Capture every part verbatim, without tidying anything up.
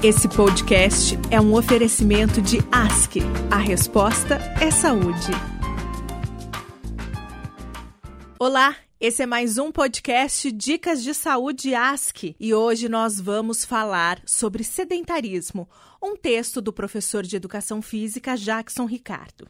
Esse podcast é um oferecimento de AsQ. A resposta é saúde. Olá, esse é mais um podcast Dicas de Saúde AsQ e hoje nós vamos falar sobre sedentarismo, um texto do professor de Educação Física Jackson Ricardo.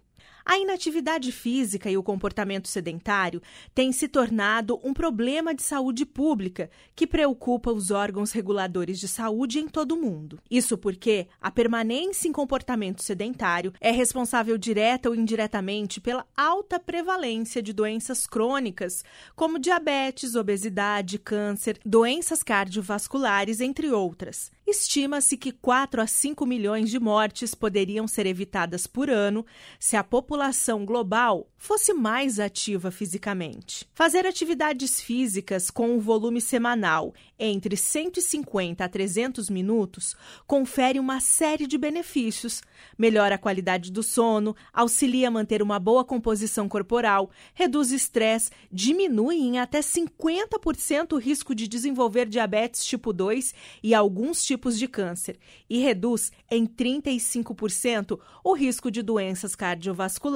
A inatividade física e o comportamento sedentário têm se tornado um problema de saúde pública que preocupa os órgãos reguladores de saúde em todo o mundo. Isso porque a permanência em comportamento sedentário é responsável direta ou indiretamente pela alta prevalência de doenças crônicas, como diabetes, obesidade, câncer, doenças cardiovasculares, entre outras. Estima-se que quatro a cinco milhões de mortes poderiam ser evitadas por ano se a população A população global fosse mais ativa fisicamente. Fazer atividades físicas com um volume semanal entre cento e cinquenta a trezentos minutos confere uma série de benefícios. Melhora a qualidade do sono, auxilia a manter uma boa composição corporal, reduz estresse, diminui em até cinquenta por cento o risco de desenvolver diabetes tipo dois e alguns tipos de câncer e reduz em trinta e cinco por cento o risco de doenças cardiovasculares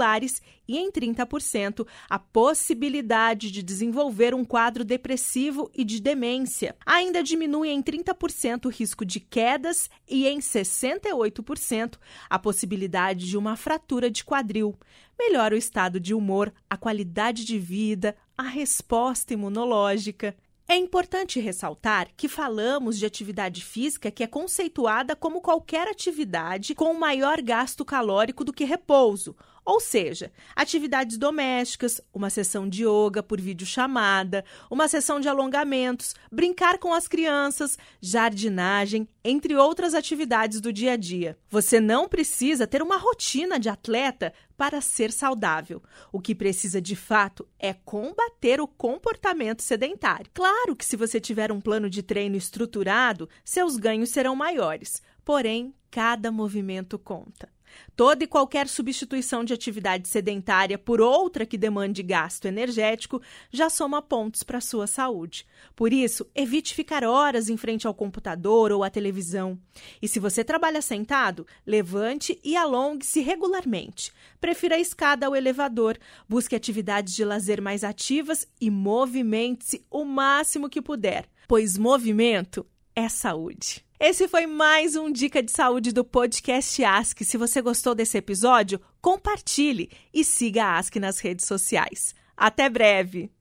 e em trinta por cento a possibilidade de desenvolver um quadro depressivo e de demência. Ainda diminui em trinta por cento o risco de quedas e em sessenta e oito por cento a possibilidade de uma fratura de quadril. Melhora o estado de humor, a qualidade de vida, a resposta imunológica. É importante ressaltar que falamos de atividade física que é conceituada como qualquer atividade com maior gasto calórico do que repouso, ou seja, atividades domésticas, uma sessão de yoga por videochamada, uma sessão de alongamentos, brincar com as crianças, jardinagem, entre outras atividades do dia a dia. Você não precisa ter uma rotina de atleta para ser saudável. O que precisa de fato é combater o comportamento sedentário. Claro que se você tiver um plano de treino estruturado, seus ganhos serão maiores, porém, cada movimento conta. Toda e qualquer substituição de atividade sedentária por outra que demande gasto energético já soma pontos para a sua saúde. Por isso, evite ficar horas em frente ao computador ou à televisão. E se você trabalha sentado, levante e alongue-se regularmente. Prefira a escada ao elevador, busque atividades de lazer mais ativas e movimente-se o máximo que puder, pois movimento é saúde. Esse foi mais um Dica de Saúde do podcast AsQ. Se você gostou desse episódio, compartilhe e siga a AsQ nas redes sociais. Até breve!